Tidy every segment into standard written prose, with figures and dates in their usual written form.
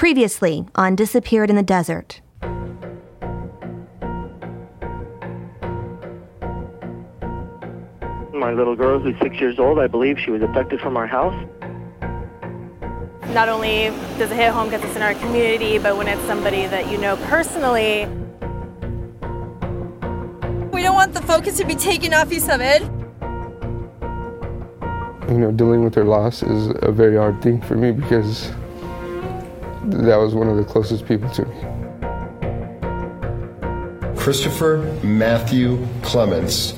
Previously on Disappeared in the Desert. My little girl, who's 6 years old, I believe she was abducted from our house. Not only does it hit home because it's in our community, but when it's somebody that you know personally. We don't want the focus to be taken off Isabel. You know, dealing with her loss is a very hard thing for me because that was one of the closest people to me. Christopher Matthew Clements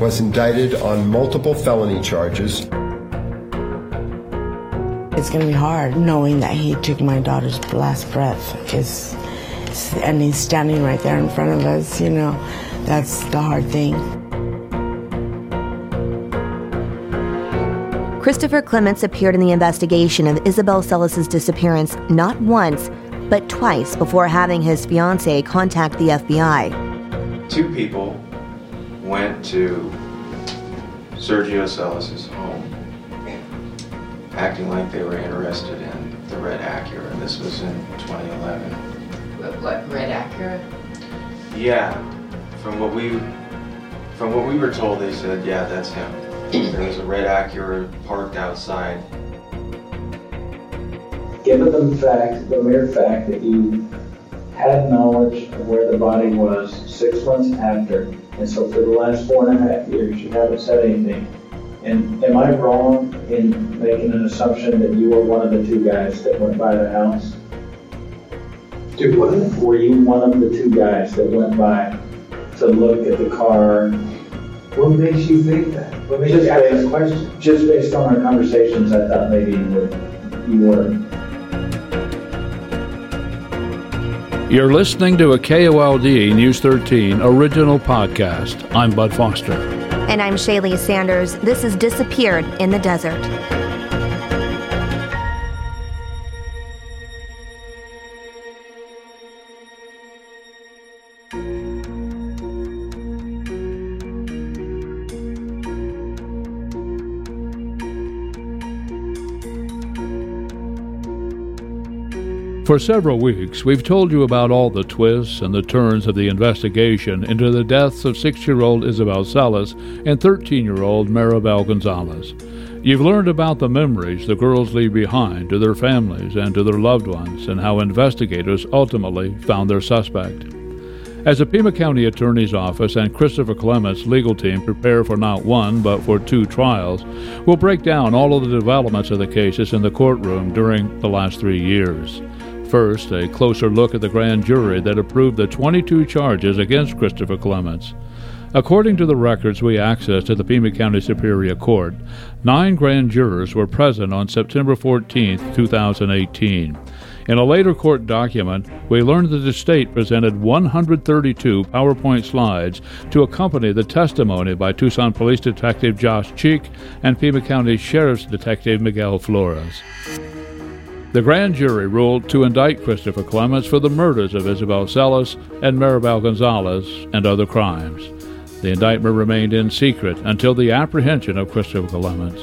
was indicted on multiple felony charges. It's going to be hard knowing that he took my daughter's last breath. And he's standing right there in front of us, you know. That's the hard thing. Christopher Clements appeared in the investigation of Isabel Celis' disappearance not once, but twice before having his fiancée contact the FBI. Two people went to Sergio Celis' home acting like they were interested in the red Acura. This was in 2011. What red Acura? Yeah, from what we were told, they said, yeah, that's him. There was a red Acura parked outside. Given the mere fact that you had knowledge of where the body was 6 months after, and so for the last 4.5 years, you haven't said anything. And am I wrong in making an assumption that you were one of the two guys that went by the house? Dude, what? Were you one of the two guys that went by to look at the car? What makes you think that? What makes you ask that question? Just based on our conversations, I thought maybe you were. You're listening to a KOLD News 13 original podcast. I'm Bud Foster. And I'm Shaylee Sanders. This is Disappeared in the Desert. For several weeks, we've told you about all the twists and the turns of the investigation into the deaths of 6-year-old Isabel Salas and 13-year-old Maribel Gonzalez. You've learned about the memories the girls leave behind to their families and to their loved ones and how investigators ultimately found their suspect. As the Pima County Attorney's Office and Christopher Clements' legal team prepare for not one but for two trials, we'll break down all of the developments of the cases in the courtroom during the last 3 years. First, a closer look at the grand jury that approved the 22 charges against Christopher Clements. According to the records we accessed at the Pima County Superior Court, 9 grand jurors were present on September 14, 2018. In a later court document, we learned that the state presented 132 PowerPoint slides to accompany the testimony by Tucson Police Detective Josh Cheek and Pima County Sheriff's Detective Miguel Flores. The grand jury ruled to indict Christopher Clements for the murders of Isabel Celis and Maribel Gonzalez and other crimes. The indictment remained in secret until the apprehension of Christopher Clements.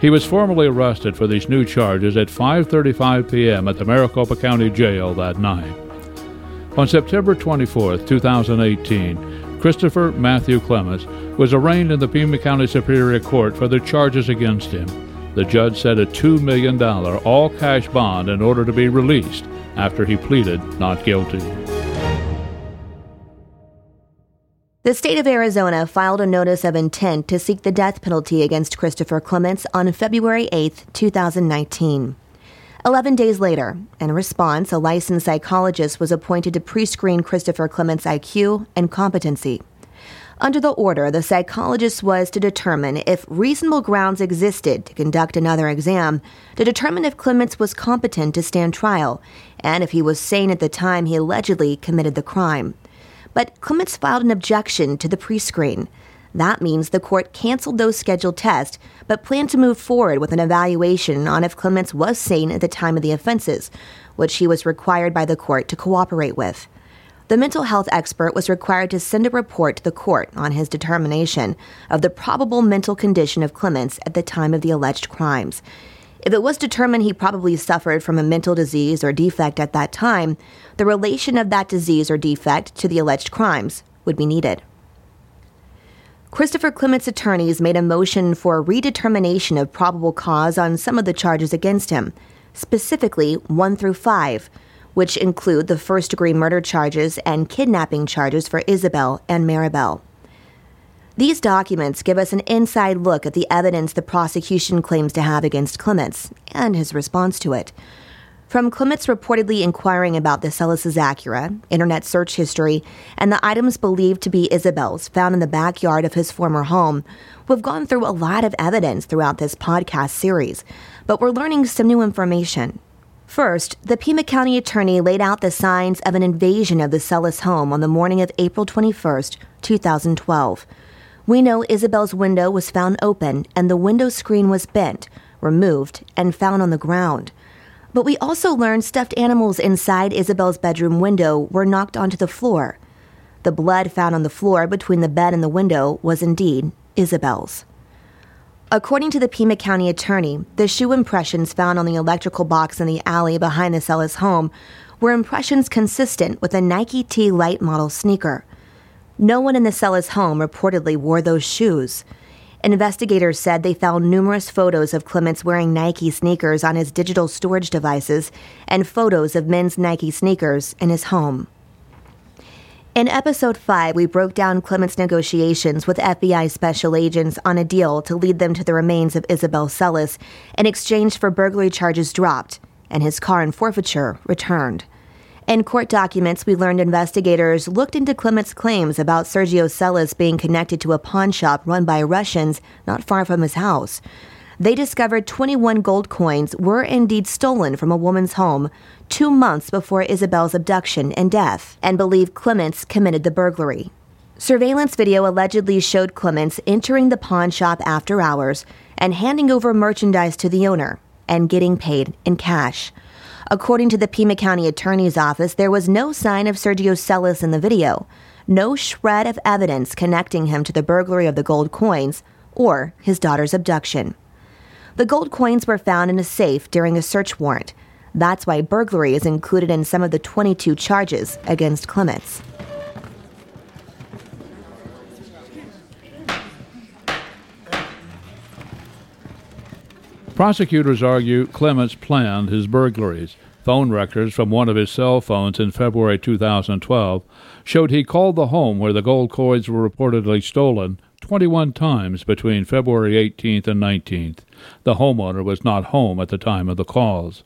He was formally arrested for these new charges at 5:35 p.m. at the Maricopa County Jail that night. On September 24, 2018, Christopher Matthew Clements was arraigned in the Pima County Superior Court for the charges against him. The judge set a $2 million all-cash bond in order to be released after he pleaded not guilty. The state of Arizona filed a notice of intent to seek the death penalty against Christopher Clements on February 8, 2019. 11 days later, in response, a licensed psychologist was appointed to pre-screen Christopher Clements' IQ and competency. Under the order, the psychologist was to determine if reasonable grounds existed to conduct another exam, to determine if Clements was competent to stand trial, and if he was sane at the time he allegedly committed the crime. But Clements filed an objection to the pre-screen. That means the court canceled those scheduled tests, but planned to move forward with an evaluation on if Clements was sane at the time of the offenses, which he was required by the court to cooperate with. The mental health expert was required to send a report to the court on his determination of the probable mental condition of Clements at the time of the alleged crimes. If it was determined he probably suffered from a mental disease or defect at that time, the relation of that disease or defect to the alleged crimes would be needed. Christopher Clements' attorneys made a motion for a redetermination of probable cause on some of the charges against him, specifically 1 through 5, which include the first-degree murder charges and kidnapping charges for Isabel and Maribel. These documents give us an inside look at the evidence the prosecution claims to have against Clements and his response to it. From Clements reportedly inquiring about the Celis' Acura, internet search history, and the items believed to be Isabel's found in the backyard of his former home, we've gone through a lot of evidence throughout this podcast series, but we're learning some new information. First, the Pima County attorney laid out the signs of an invasion of the Celis home on the morning of April 21st, 2012. We know Isabel's window was found open and the window screen was bent, removed, and found on the ground. But we also learned stuffed animals inside Isabel's bedroom window were knocked onto the floor. The blood found on the floor between the bed and the window was indeed Isabel's. According to the Pima County attorney, the shoe impressions found on the electrical box in the alley behind the Celis home were impressions consistent with a Nike T-Lite model sneaker. No one in the Celis home reportedly wore those shoes. Investigators said they found numerous photos of Clements wearing Nike sneakers on his digital storage devices and photos of men's Nike sneakers in his home. In Episode 5, we broke down Clements' negotiations with FBI special agents on a deal to lead them to the remains of Isabel Celis in exchange for burglary charges dropped and his car in forfeiture returned. In court documents, we learned investigators looked into Clements' claims about Sergio Celis being connected to a pawn shop run by Russians not far from his house. They discovered 21 gold coins were indeed stolen from a woman's home 2 months before Isabel's abduction and death, and believed Clements committed the burglary. Surveillance video allegedly showed Clements entering the pawn shop after hours and handing over merchandise to the owner and getting paid in cash. According to the Pima County Attorney's Office, there was no sign of Sergio Celis in the video, no shred of evidence connecting him to the burglary of the gold coins or his daughter's abduction. The gold coins were found in a safe during a search warrant. That's why burglary is included in some of the 22 charges against Clements. Prosecutors argue Clements planned his burglaries. Phone records from one of his cell phones in February 2012 showed he called the home where the gold coins were reportedly stolen 21 times between February 18th and 19th. The homeowner was not home at the time of the calls.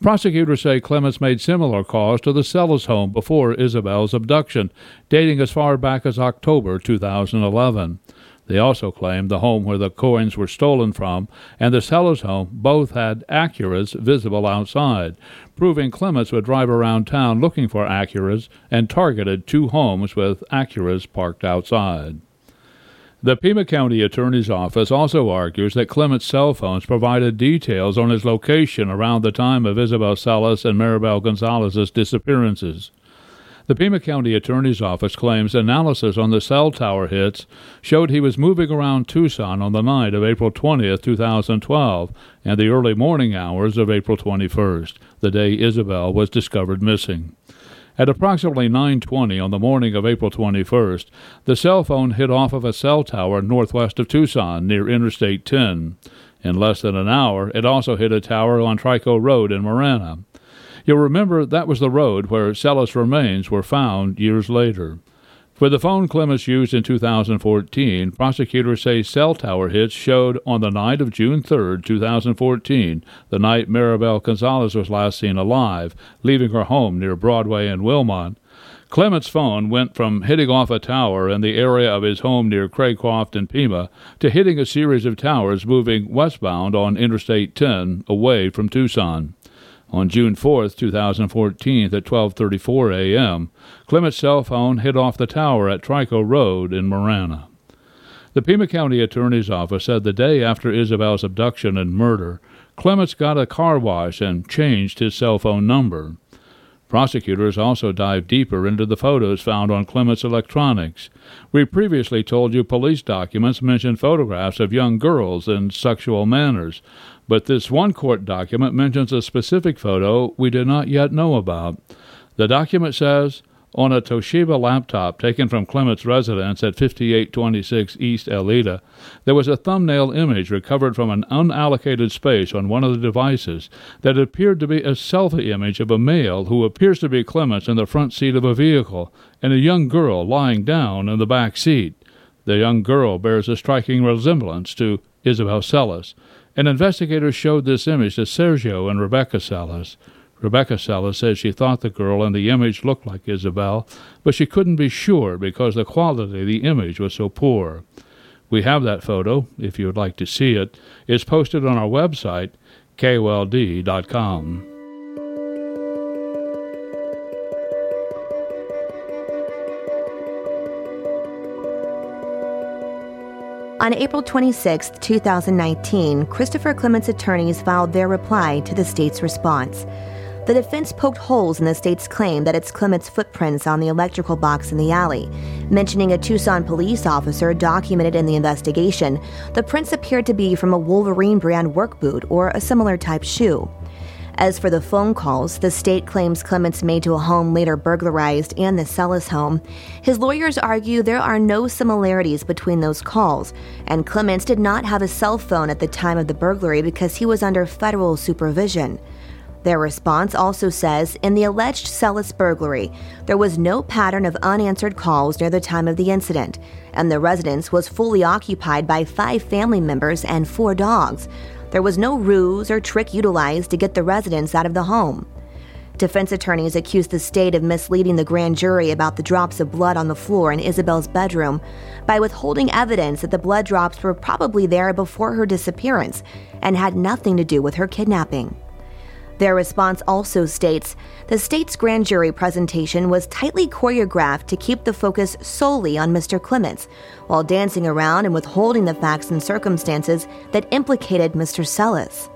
Prosecutors say Clements made similar calls to the Celis home before Isabel's abduction, dating as far back as October 2011. They also claimed the home where the coins were stolen from and the Celis home both had Acuras visible outside, proving Clements would drive around town looking for Acuras and targeted 2 homes with Acuras parked outside. The Pima County Attorney's Office also argues that Clements' cell phones provided details on his location around the time of Isabel Celis and Maribel Gonzalez's disappearances. The Pima County Attorney's Office claims analysis on the cell tower hits showed he was moving around Tucson on the night of April 20, 2012, and the early morning hours of April 21st, the day Isabel was discovered missing. At approximately 9:20 on the morning of April 21st, the cell phone hit off of a cell tower northwest of Tucson near Interstate 10. In less than an hour, it also hit a tower on Trico Road in Marana. You'll remember that was the road where Celis' remains were found years later. For the phone Clements used in 2014, prosecutors say cell tower hits showed on the night of June 3, 2014, the night Maribel Gonzalez was last seen alive, leaving her home near Broadway in Wilmot. Clements' phone went from hitting off a tower in the area of his home near Craycroft and Pima to hitting a series of towers moving westbound on Interstate 10 away from Tucson. On June 4, 2014, at 12:34 a.m., Clements' cell phone hit off the tower at Trico Road in Marana. The Pima County Attorney's Office said the day after Isabel's abduction and murder, Clements got a car wash and changed his cell phone number. Prosecutors also dived deeper into the photos found on Clements' electronics. We previously told you police documents mentioned photographs of young girls in sexual manners, but this one court document mentions a specific photo we do not yet know about. The document says, on a Toshiba laptop taken from Clements' residence at 5826 East Elita, there was a thumbnail image recovered from an unallocated space on one of the devices that appeared to be a selfie image of a male who appears to be Clements in the front seat of a vehicle and a young girl lying down in the back seat. The young girl bears a striking resemblance to Isabel Celis, and investigators showed this image to Sergio and Rebecca Salas. Rebecca Sellers says she thought the girl in the image looked like Isabel, but she couldn't be sure because the quality of the image was so poor. We have that photo, if you would like to see it. It's posted on our website, KOLD.com. On April 26, 2019, Christopher Clements' attorneys filed their reply to the state's response. The defense poked holes in the state's claim that it's Clements' footprints on the electrical box in the alley. Mentioning a Tucson police officer documented in the investigation, the prints appeared to be from a Wolverine brand work boot or a similar type shoe. As for the phone calls, the state claims Clements made to a home later burglarized and the Celis home. His lawyers argue there are no similarities between those calls, and Clements did not have a cell phone at the time of the burglary because he was under federal supervision. Their response also says, in the alleged Celis burglary, there was no pattern of unanswered calls near the time of the incident, and the residence was fully occupied by 5 family members and 4 dogs. There was no ruse or trick utilized to get the residents out of the home. Defense attorneys accused the state of misleading the grand jury about the drops of blood on the floor in Isabel's bedroom by withholding evidence that the blood drops were probably there before her disappearance and had nothing to do with her kidnapping. Their response also states, the state's grand jury presentation was tightly choreographed to keep the focus solely on Mr. Clements, while dancing around and withholding the facts and circumstances that implicated Mr. Celis.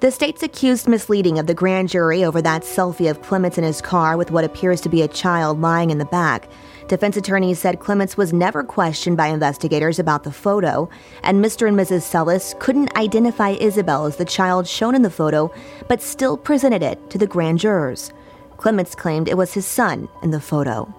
The state's accused misleading of the grand jury over that selfie of Clements in his car with what appears to be a child lying in the back. Defense attorneys said Clements was never questioned by investigators about the photo, and Mr. and Mrs. Celis couldn't identify Isabel as the child shown in the photo, but still presented it to the grand jurors. Clements claimed it was his son in the photo.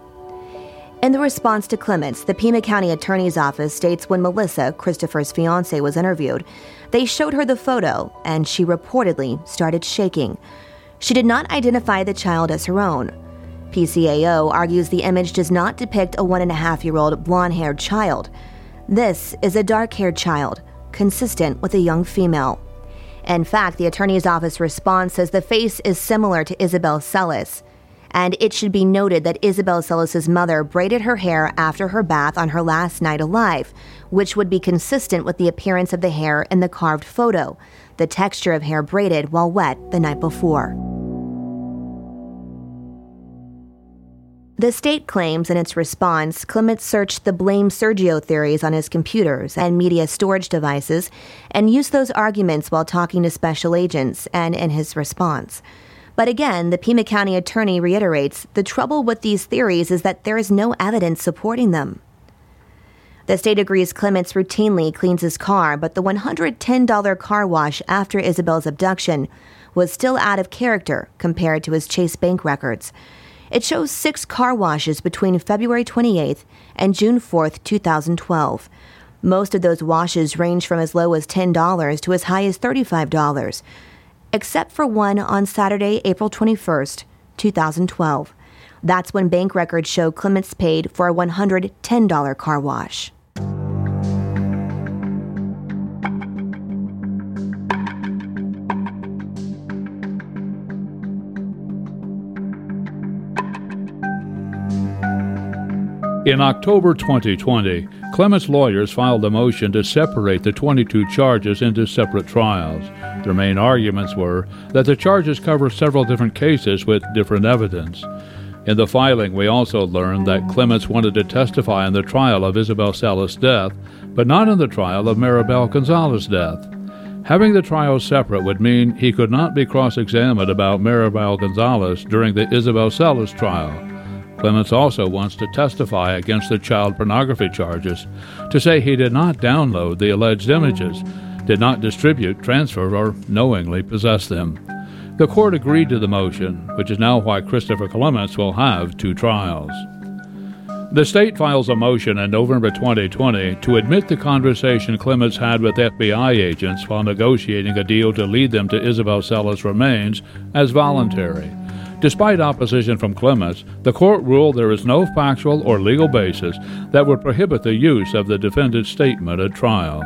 In the response to Clements, the Pima County Attorney's Office states when Melissa, Christopher's fiancée, was interviewed, they showed her the photo, and she reportedly started shaking. She did not identify the child as her own. PCAO argues the image does not depict a 1.5-year-old blonde-haired child. This is a dark-haired child, consistent with a young female. In fact, the attorney's office response says the face is similar to Isabel Celis, and it should be noted that Isabel Celis' mother braided her hair after her bath on her last night alive, which would be consistent with the appearance of the hair in the carved photo, the texture of hair braided while wet the night before. The state claims in its response, Clements searched the blame Sergio theories on his computers and media storage devices and used those arguments while talking to special agents and in his response. But again, the Pima County attorney reiterates the trouble with these theories is that there is no evidence supporting them. The state agrees Clements routinely cleans his car, but the $110 car wash after Isabel's abduction was still out of character compared to his Chase Bank records. It shows 6 car washes between February 28th and June 4th, 2012. Most of those washes range from as low as $10 to as high as $35, except for one on Saturday, April 21st, 2012. That's when bank records show Clements paid for a $110 car wash. In October 2020, Clements' lawyers filed a motion to separate the 22 charges into separate trials. Their main arguments were that the charges cover several different cases with different evidence. In the filing, we also learned that Clements wanted to testify in the trial of Isabel Salas' death, but not in the trial of Maribel Gonzalez' death. Having the trial separate would mean he could not be cross-examined about Maribel Gonzalez during the Isabel Celis trial. Clements also wants to testify against the child pornography charges to say he did not download the alleged images, did not distribute, transfer, or knowingly possess them. The court agreed to the motion, which is now why Christopher Clements will have two trials. The state files a motion in November 2020 to admit the conversation Clements had with FBI agents while negotiating a deal to lead them to Isabel Celis' remains as voluntary. Despite opposition from Clements, the court ruled there is no factual or legal basis that would prohibit the use of the defendant's statement at trial.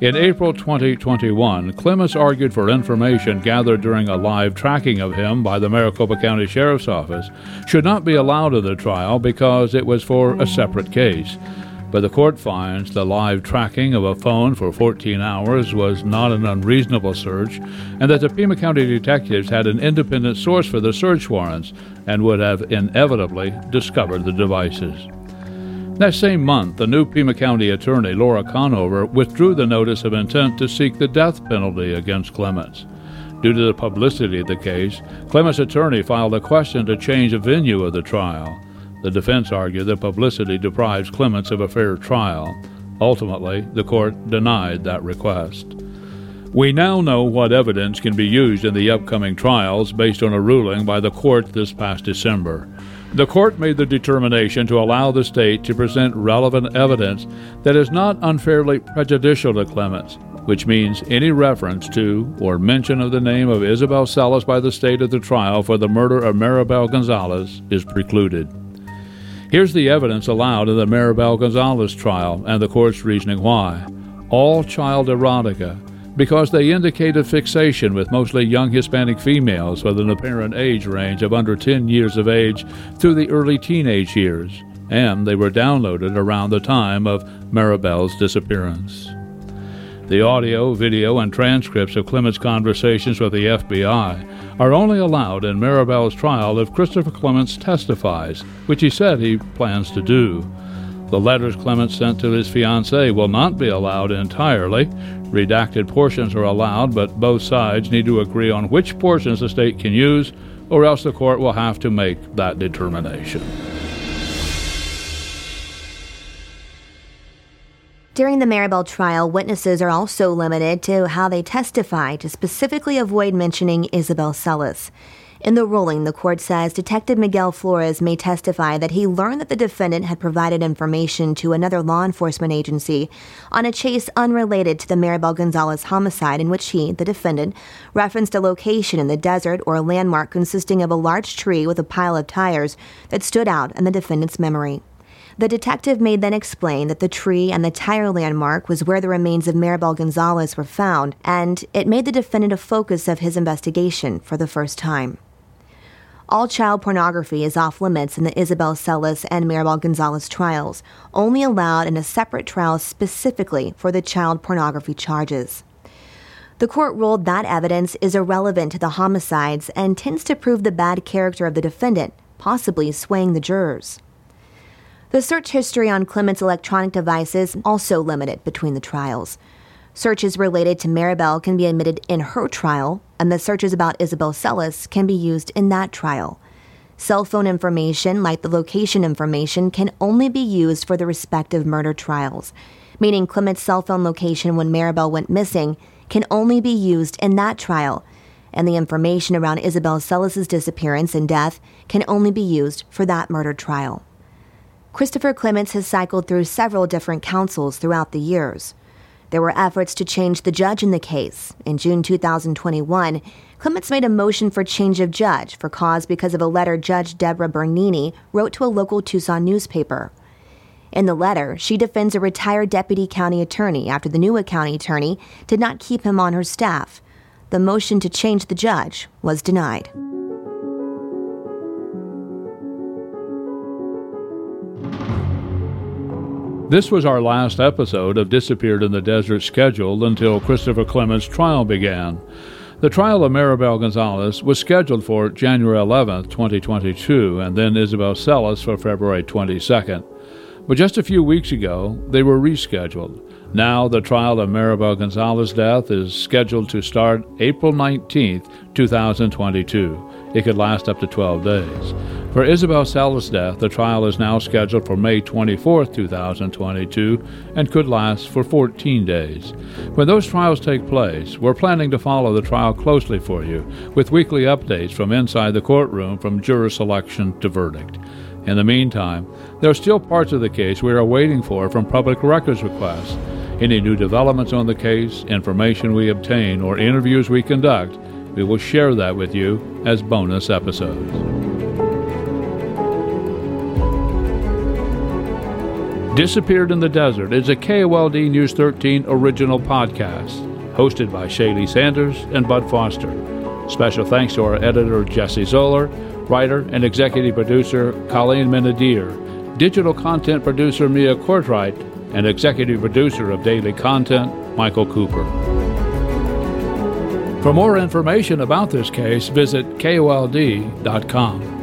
In April 2021, Clements argued for information gathered during a live tracking of him by the Maricopa County Sheriff's Office should not be allowed in the trial because it was for a separate case. But the court finds the live tracking of a phone for 14 hours was not an unreasonable search, and that the Pima County detectives had an independent source for the search warrants and would have inevitably discovered the devices. That same month, the new Pima County attorney, Laura Conover, withdrew the notice of intent to seek the death penalty against Clements. Due to the publicity of the case, Clements' attorney filed a question to change the venue of the trial. The defense argued that publicity deprives Clements of a fair trial. Ultimately, the court denied that request. We now know what evidence can be used in the upcoming trials based on a ruling by the court this past December. The court made the determination to allow the state to present relevant evidence that is not unfairly prejudicial to Clements, which means any reference to or mention of the name of Isabel Salas by the state at the trial for the murder of Maribel Gonzalez is precluded. Here's the evidence allowed in the Maribel Gonzalez trial and the court's reasoning why. All child erotica, because they indicate a fixation with mostly young Hispanic females with an apparent age range of under 10 years of age through the early teenage years, and they were downloaded around the time of Maribel's disappearance. The audio, video, and transcripts of Clements' conversations with the FBI are only allowed in Maribel's trial if Christopher Clements testifies, which he said he plans to do. The letters Clements sent to his fiancée will not be allowed entirely. Redacted portions are allowed, but both sides need to agree on which portions the state can use, or else the court will have to make that determination. During the Maribel trial, witnesses are also limited to how they testify to specifically avoid mentioning Isabel Celis. In the ruling, the court says Detective Miguel Flores may testify that he learned that the defendant had provided information to another law enforcement agency on a chase unrelated to the Maribel Gonzalez homicide in which he, the defendant, referenced a location in the desert or a landmark consisting of a large tree with a pile of tires that stood out in the defendant's memory. The detective may then explain that the tree and the tire landmark was where the remains of Maribel Gonzalez were found, and it made the defendant a focus of his investigation for the first time. All child pornography is off-limits in the Isabel Celis and Maribel Gonzalez trials, only allowed in a separate trial specifically for the child pornography charges. The court ruled that evidence is irrelevant to the homicides and tends to prove the bad character of the defendant, possibly swaying the jurors. The search history on Clements' electronic devices also limited between the trials. Searches related to Maribel can be admitted in her trial, and the searches about Isabel Celis can be used in that trial. Cell phone information, like the location information, can only be used for the respective murder trials, meaning Clements' cell phone location when Maribel went missing can only be used in that trial, and the information around Isabel Celis' disappearance and death can only be used for that murder trial. Christopher Clements has cycled through several different counsels throughout the years. There were efforts to change the judge in the case. In June 2021, Clements made a motion for change of judge for cause because of a letter Judge Deborah Bernini wrote to a local Tucson newspaper. In the letter, she defends a retired deputy county attorney after the new county attorney did not keep him on her staff. The motion to change the judge was denied. This was our last episode of Disappeared in the Desert, scheduled until Christopher Clements' trial began. The trial of Maribel Gonzalez was scheduled for January 11, 2022, and then Isabel Celis for February 22nd. But just a few weeks ago, they were rescheduled. Now the trial of Maribel Gonzalez's death is scheduled to start April 19, 2022. It could last up to 12 days. For Isabel Salas' death, the trial is now scheduled for May 24, 2022, and could last for 14 days. When those trials take place, we're planning to follow the trial closely for you, with weekly updates from inside the courtroom from juror selection to verdict. In the meantime, there are still parts of the case we are waiting for from public records requests. Any new developments on the case, information we obtain, or interviews we conduct, we will share that with you as bonus episodes. Disappeared in the Desert is a KOLD News 13 original podcast, hosted by Shaylee Sanders and Bud Foster. Special thanks to our editor, Jesse Zoller, writer and executive producer, Colleen Menadier, digital content producer, Mia Courtright, and executive producer of daily content, Michael Cooper. For more information about this case, visit KOLD.com.